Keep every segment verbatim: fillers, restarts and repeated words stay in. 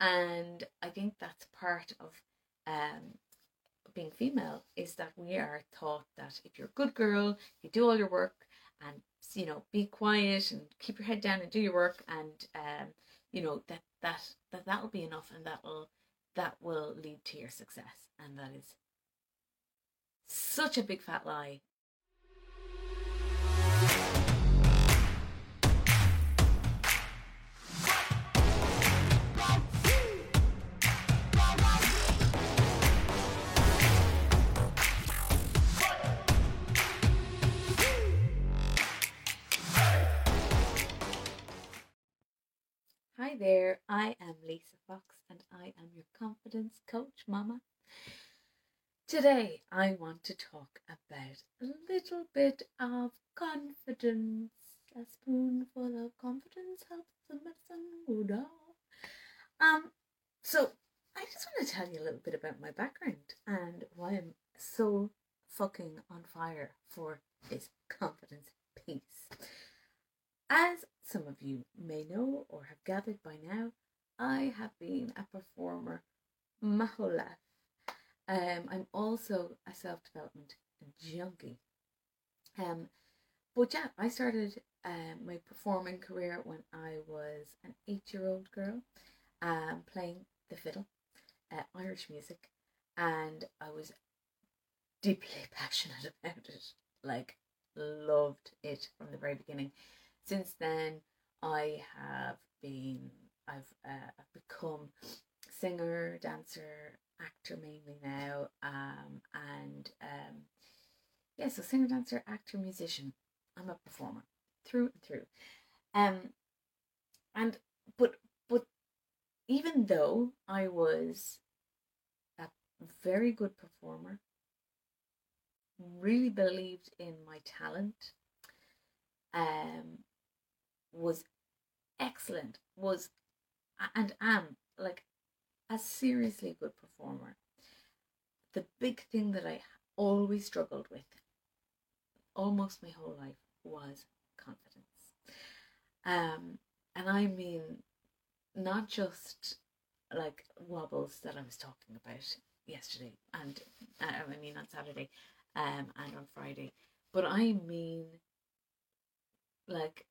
And I think that's part of um being female, is that we are taught that if you're a good girl, you do all your work and, you know, be quiet and keep your head down and do your work, and um you know, that that that that will be enough, and that will that will lead to your success. And that is such a big fat lie. Hi there, I am Lisa Fox and I am your confidence coach mama. Today I want to talk about a little bit of confidence. A spoonful of confidence helps the medicine go down. Um, so I just want to tell you a little bit about my background and why I'm so fucking on fire for this confidence piece. As some of you may know or have gathered by now, I have been a performer my whole life. Um, I'm also a self-development junkie. Um, but yeah, I started um, my performing career when I was an eight-year-old girl, um, playing the fiddle, uh, Irish music, and I was deeply passionate about it. Like, loved it from the very beginning. Since then, I have been, I've uh, become singer, dancer, actor mainly now, um, and um, yeah, so singer, dancer, actor, musician. I'm a performer through and through. Um, and but but even though I was a very good performer, really believed in my talent, um. was excellent, was and am like a seriously good performer. The big thing that I always struggled with almost my whole life was confidence. Um, and I mean, not just like wobbles that I was talking about yesterday and uh, I mean on Saturday um, and on Friday, but I mean like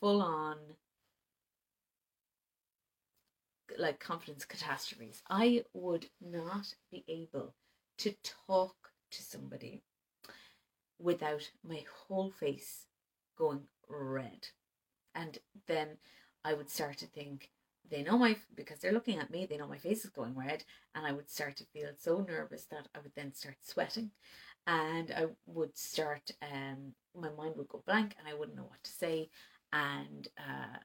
full on like confidence catastrophes. I would not be able to talk to somebody without my whole face going red, and then I would start to think they know my, because they're looking at me, they know my face is going red, and I would start to feel so nervous that I would then start sweating, and I would start um my mind would go blank and I wouldn't know what to say. And uh,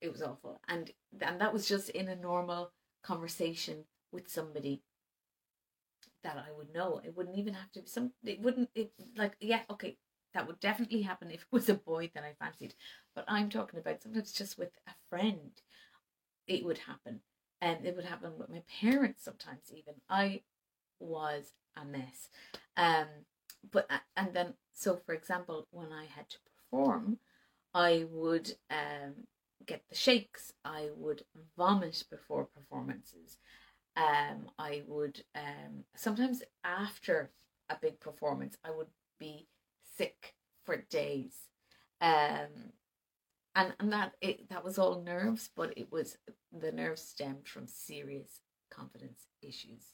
it was awful, and and that was just in a normal conversation with somebody that I would know. It wouldn't even have to be some. It wouldn't. It like yeah okay that would definitely happen if it was a boy that I fancied, but I'm talking about sometimes just with a friend. It would happen, and it would happen with my parents sometimes even. I was a mess, um. But and then so for example when I had to perform, I would um, get the shakes, I would vomit before performances, um, I would, um, sometimes after a big performance, I would be sick for days, um, and, and that it, that was all nerves, but it was, the nerves stemmed from serious confidence issues,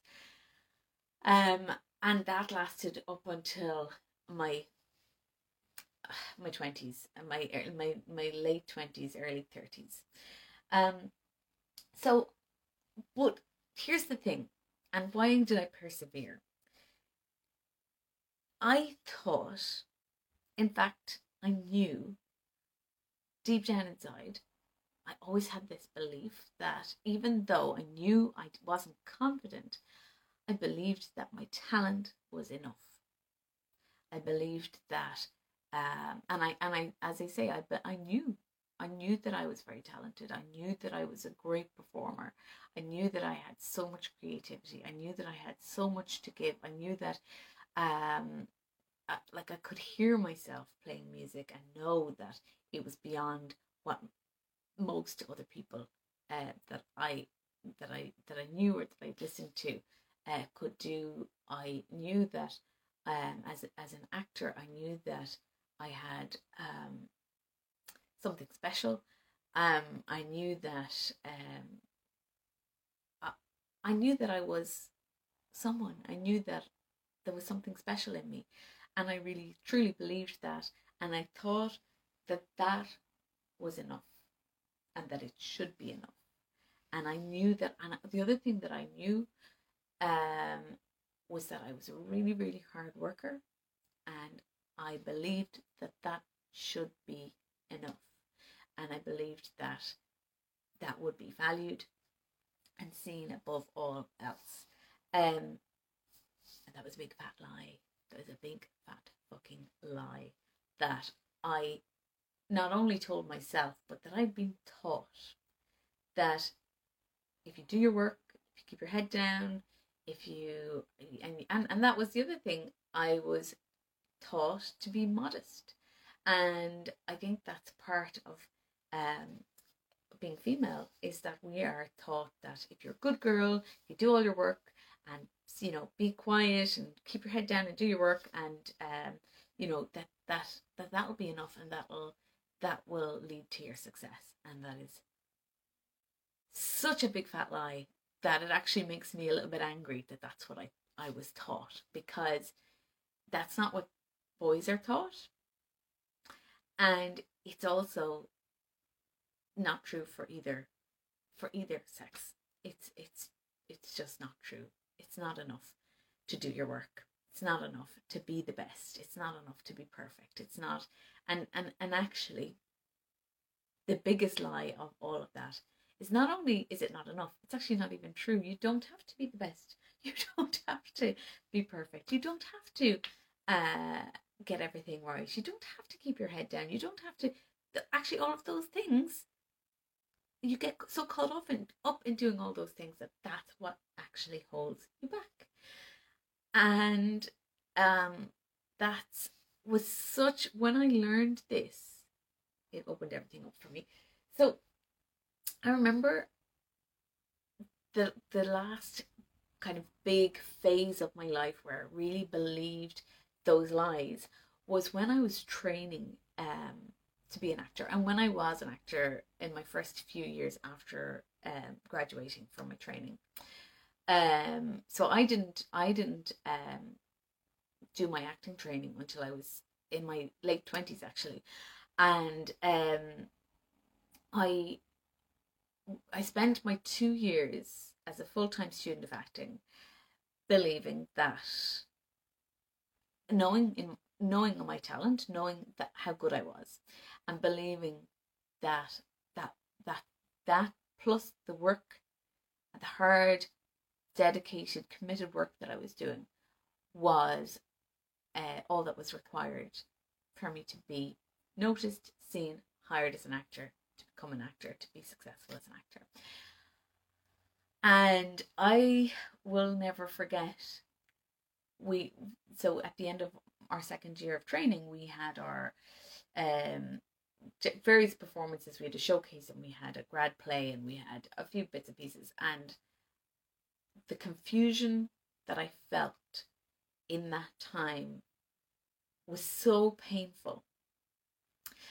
um, and that lasted up until my my twenties and my my my late twenties, early thirties. Um so but here's the thing, and why did I persevere? I thought, in fact I knew deep down inside, I always had this belief that even though I knew I wasn't confident, I believed that my talent was enough. I believed that Um, and I and I as I say I but I knew I knew that I was very talented. I knew that I was a great performer. I knew that I had so much creativity. I knew that I had so much to give. I knew that um I, like I could hear myself playing music and know that it was beyond what most other people uh, that I that I that I knew or that I listened to uh, could do. I knew that um, as as an actor, I knew that I had um, something special. Um, I knew that um, I, I knew that I was someone. I knew that there was something special in me, and I really truly believed that. And I thought that that was enough, and that it should be enough. And I knew that. And the other thing that I knew um, was that I was a really, really hard worker, and I believed that that should be enough. And I believed that that would be valued and seen above all else. Um, and that was a big fat lie. That was a big fat fucking lie that I not only told myself, but that I'd been taught that if you do your work, if you keep your head down, if you, and, and, and that was the other thing, I was taught to be modest. And I think that's part of um, being female, is that we are taught that if you're a good girl, you do all your work and, you know, be quiet and keep your head down and do your work, and, um, you know, that that that that'll be enough, and that'll that will lead to your success. And that is such a big fat lie that it actually makes me a little bit angry that that's what I, I was taught, because that's not what boys are taught. And it's also not true for either, for either sex. It's it's it's just not true. It's not enough to do your work. It's not enough to be the best. It's not enough to be perfect. It's not. And and and actually, the biggest lie of all of that is not only is it not enough, it's actually not even true. You don't have to be the best. You don't have to be perfect. You don't have to. Uh, get everything right. You don't have to keep your head down. You don't have to actually all of those things. You get so caught up in up in doing all those things that that's what actually holds you back. And um that's was such, when I learned this, it opened everything up for me. So I remember the the last kind of big phase of my life where I really believed those lies was when I was training um, to be an actor. And when I was an actor in my first few years after um, graduating from my training. Um, so I didn't, I didn't um, do my acting training until I was in my late twenties actually. And um, I, I spent my two years as a full-time student of acting, believing that knowing in knowing my talent, knowing that how good I was, and believing that that that that plus the work, the hard, dedicated, committed work that I was doing, was uh, all that was required for me to be noticed, seen, hired as an actor, to become an actor, to be successful as an actor. And I will never forget. We so at the end of our second year of training, we had our um various performances. We had a showcase, and we had a grad play, and we had a few bits and pieces. And the confusion that I felt in that time was so painful,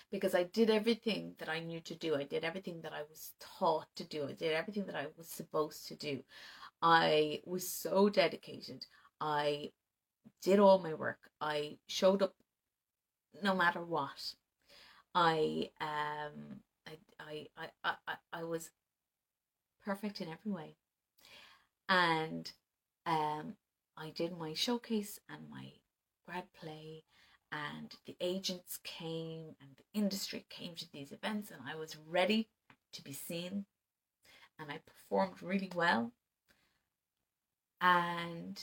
because I did everything that I knew to do. I did everything that I was taught to do. I did everything that I was supposed to do. I was so dedicated. I did all my work. I showed up no matter what. I um I I I I, I was perfect in every way. And um I did my showcase and my grad play, and the agents came and the industry came to these events, and I was ready to be seen, and I performed really well. And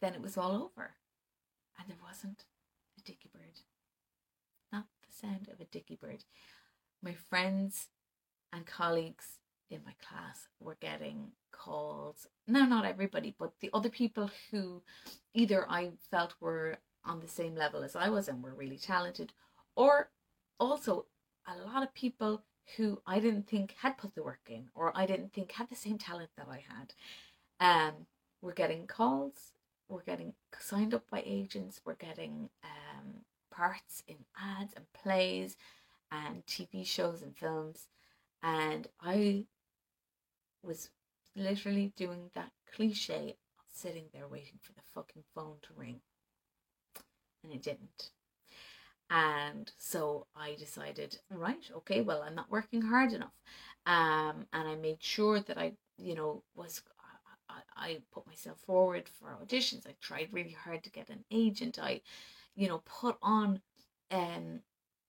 then it was all over, and there wasn't a dicky bird. Not the sound of a dicky bird. My friends and colleagues in my class were getting calls. No, not everybody, but the other people who either I felt were on the same level as I was and were really talented, or also a lot of people who I didn't think had put the work in, or I didn't think had the same talent that I had. Um, we're getting calls, we're getting signed up by agents, we're getting um, parts in ads and plays and T V shows and films. And I was literally doing that cliche of sitting there waiting for the fucking phone to ring. And it didn't. And so I decided, right, okay, well, I'm not working hard enough. Um, and I made sure that I, you know, was, I, I put myself forward for auditions. I tried really hard to get an agent. I, you know, put on um,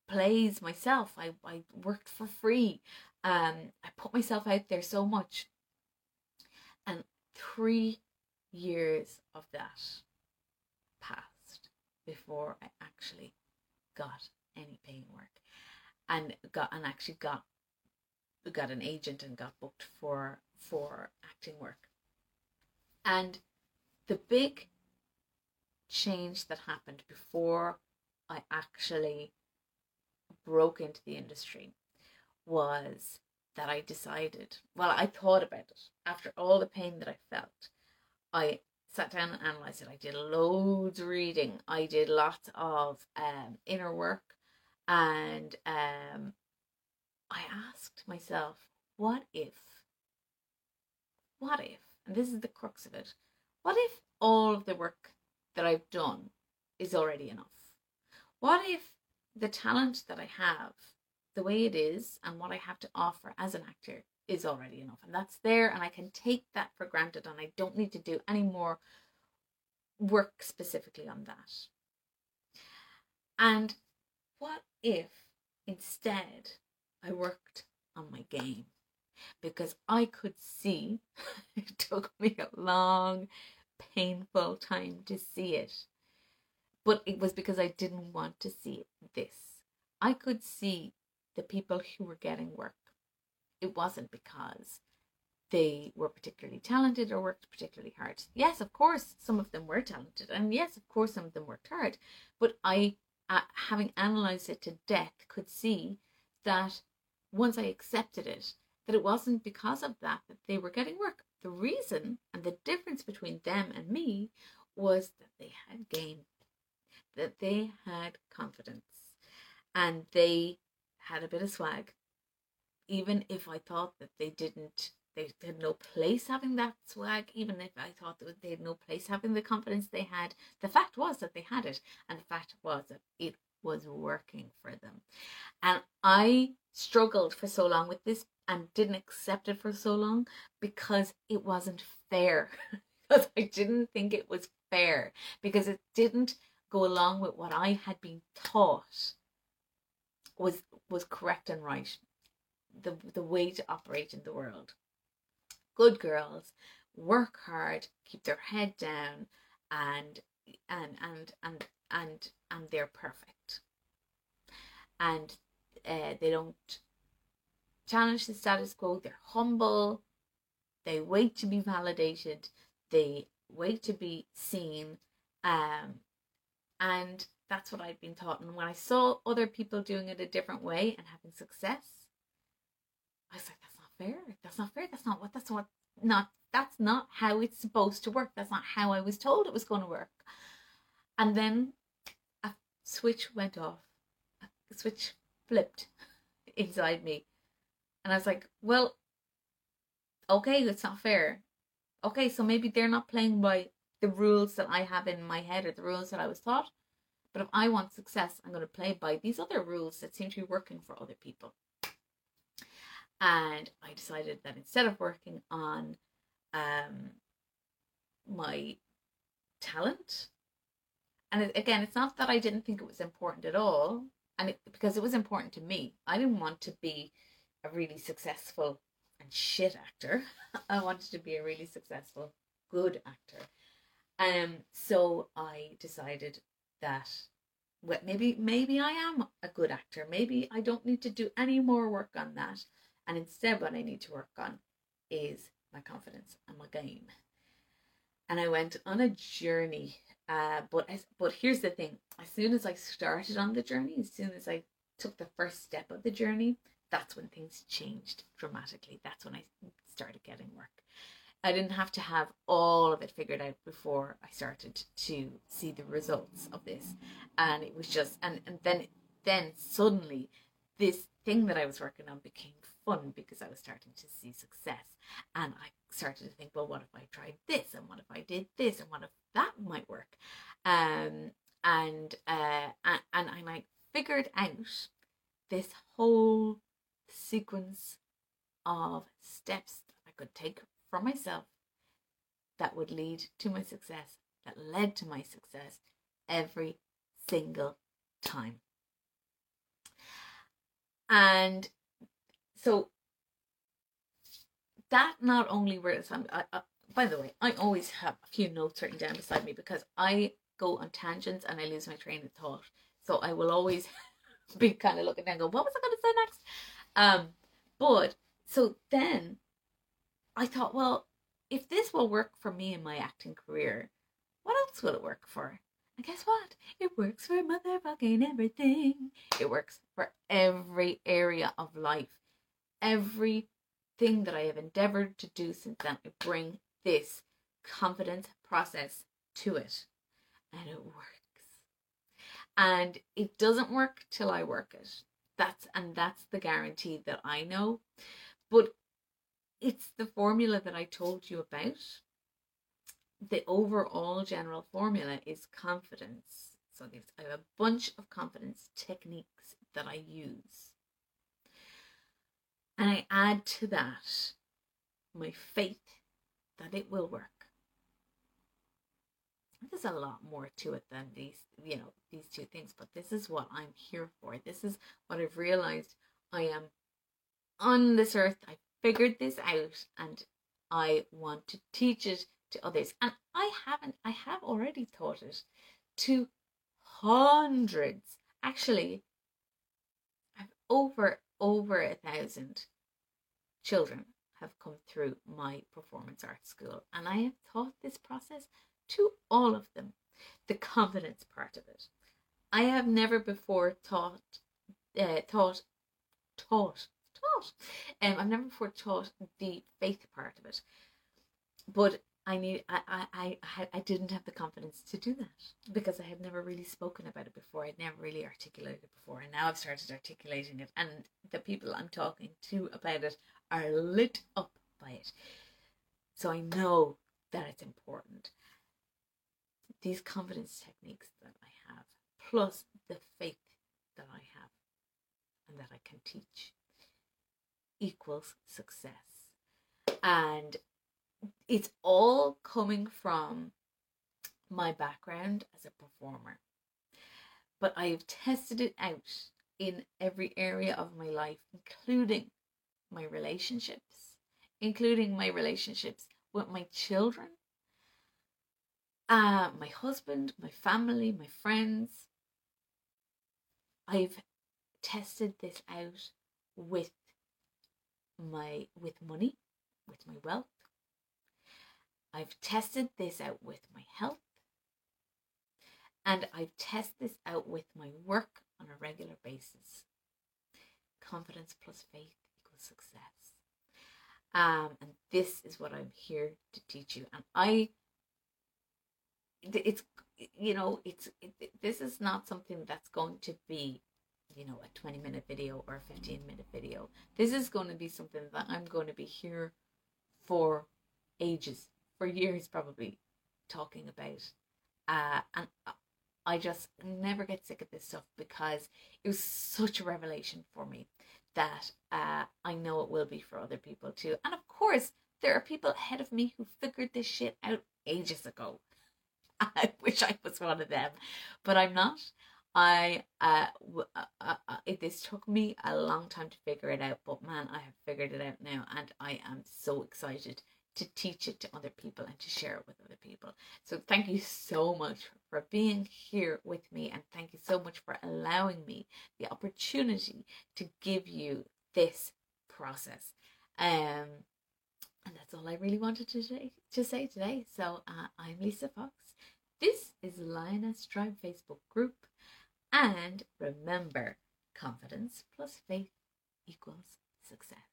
plays myself. I, I worked for free. Um, I put myself out there so much. And three years of that passed before I actually got any paying work, and got and actually got got an agent and got booked for for acting work. And the big change that happened before I actually broke into the industry was that I decided, well, I thought about it after all the pain that I felt. I sat down and analysed it. I did loads of reading. I did lots of um, inner work. And um, I asked myself, what if, what if, and this is the crux of it, what if all of the work that I've done is already enough? What if the talent that I have, the way it is, and what I have to offer as an actor is already enough, and that's there, and I can take that for granted, and I don't need to do any more work specifically on that? And what if instead I worked on my game? Because I could see, it took me a long, painful time to see it, but it was because I didn't want to see this. I could see the people who were getting work. It wasn't because they were particularly talented or worked particularly hard. Yes, of course, some of them were talented. And yes, of course, some of them worked hard. But I, uh, having analysed it to death, could see that once I accepted it, that it wasn't because of that that they were getting work. The reason and the difference between them and me was that they had game, that they had confidence, and they had a bit of swag. Even if I thought that they didn't, they had no place having that swag, even if I thought that they had no place having the confidence they had, the fact was that they had it. And the fact was that it was working for them. And I struggled for so long with this and didn't accept it for so long because it wasn't fair. Because I didn't think it was fair. Because it didn't go along with what I had been taught was was correct and right. The, the way to operate in the world. Good girls work hard, keep their head down, and and and and and and they're perfect. And uh, they don't challenge the status quo. They're humble. They wait to be validated. They wait to be seen. Um, and that's what I'd been taught. And when I saw other people doing it a different way and having success, I was like, that's not fair. That's not fair. That's not what, that's what, not, that's not how it's supposed to work. That's not how I was told it was going to work. And then a switch went off. A switch flipped inside me. And I was like, well, okay, that's not fair. Okay, so maybe they're not playing by the rules that I have in my head or the rules that I was taught. But if I want success, I'm going to play by these other rules that seem to be working for other people. And I decided that instead of working on um, my talent, and it, again, it's not that I didn't think it was important at all, and it, because it was important to me. I didn't want to be a really successful and shit actor. I wanted to be a really successful, good actor. Um, so I decided that well, maybe maybe I am a good actor. Maybe I don't need to do any more work on that. And instead, what I need to work on is my confidence and my game. And I went on a journey. Uh, but as, but here's the thing. As soon as I started on the journey, as soon as I took the first step of the journey, that's when things changed dramatically. That's when I started getting work. I didn't have to have all of it figured out before I started to see the results of this. And it was just, and, and then then suddenly this thing that I was working on became fun because I was starting to see success. And I started to think, well, what if I tried this? And what if I did this? And what if that might work? Um, and, uh, and, and I like figured out this whole sequence of steps that I could take for myself that would lead to my success, that led to my success every single time. And so that not only were, so I, I, by the way, I always have a few notes written down beside me because I go on tangents and I lose my train of thought. So I will always be kind of looking down and go, what was I going to say next? Um, but so then I thought, well, if this will work for me in my acting career, what else will it work for? And guess what? It works for motherfucking everything. It works for every area of life. Everything that I have endeavored to do since then, I bring this confidence process to it. And it works. And it doesn't work till I work it. That's, and that's the guarantee that I know. But it's the formula that I told you about. The overall general formula is confidence. So I have a bunch of confidence techniques that I use. And I add to that my faith that it will work. There's a lot more to it than these, you know, these two things. But this is what I'm here for. This is what I've realized. I am on this earth. I figured this out and I want to teach it to others. And I haven't, I have already taught it to hundreds. Actually, I've over, over a thousand children have come through my performance art school. And I have taught this process to all of them, the confidence part of it. I have never before taught, uh, taught, taught, taught. Um, I've never before taught the faith part of it, but I need. I, I, I, I didn't have the confidence to do that because I had never really spoken about it before. I'd never really articulated it before, and now I've started articulating it. And the people I'm talking to about it are lit up by it. So I know that it's important. These confidence techniques that I have, plus the faith that I have, and that I can teach, equals success. And it's all coming from my background as a performer, but I have tested it out in every area of my life, including my relationships, including my relationships with my children, uh, my husband, my family, my friends. I've tested this out with my with money, with my wealth. I've tested this out with my health, and I've tested this out with my work on a regular basis. Confidence plus faith equals success. Um, and this is what I'm here to teach you. And I, it's, you know, it's, it, this is not something that's going to be, you know, a twenty minute video or a fifteen minute video. This is going to be something that I'm going to be here for ages, for years probably, talking about. Uh, and I just never get sick of this stuff because it was such a revelation for me that uh, I know it will be for other people too. And of course, there are people ahead of me who figured this shit out ages ago. I wish I was one of them, but I'm not. I uh, w- uh, uh, uh it, this took me a long time to figure it out, but man, I have figured it out now, and I am so excited to teach it to other people and to share it with other people. So thank you so much for being here with me, and thank you so much for allowing me the opportunity to give you this process. Um, and that's all I really wanted to say, to say today. So uh, I'm Lisa Fox. This is Lioness Tribe Facebook group. And remember, confidence plus faith equals success.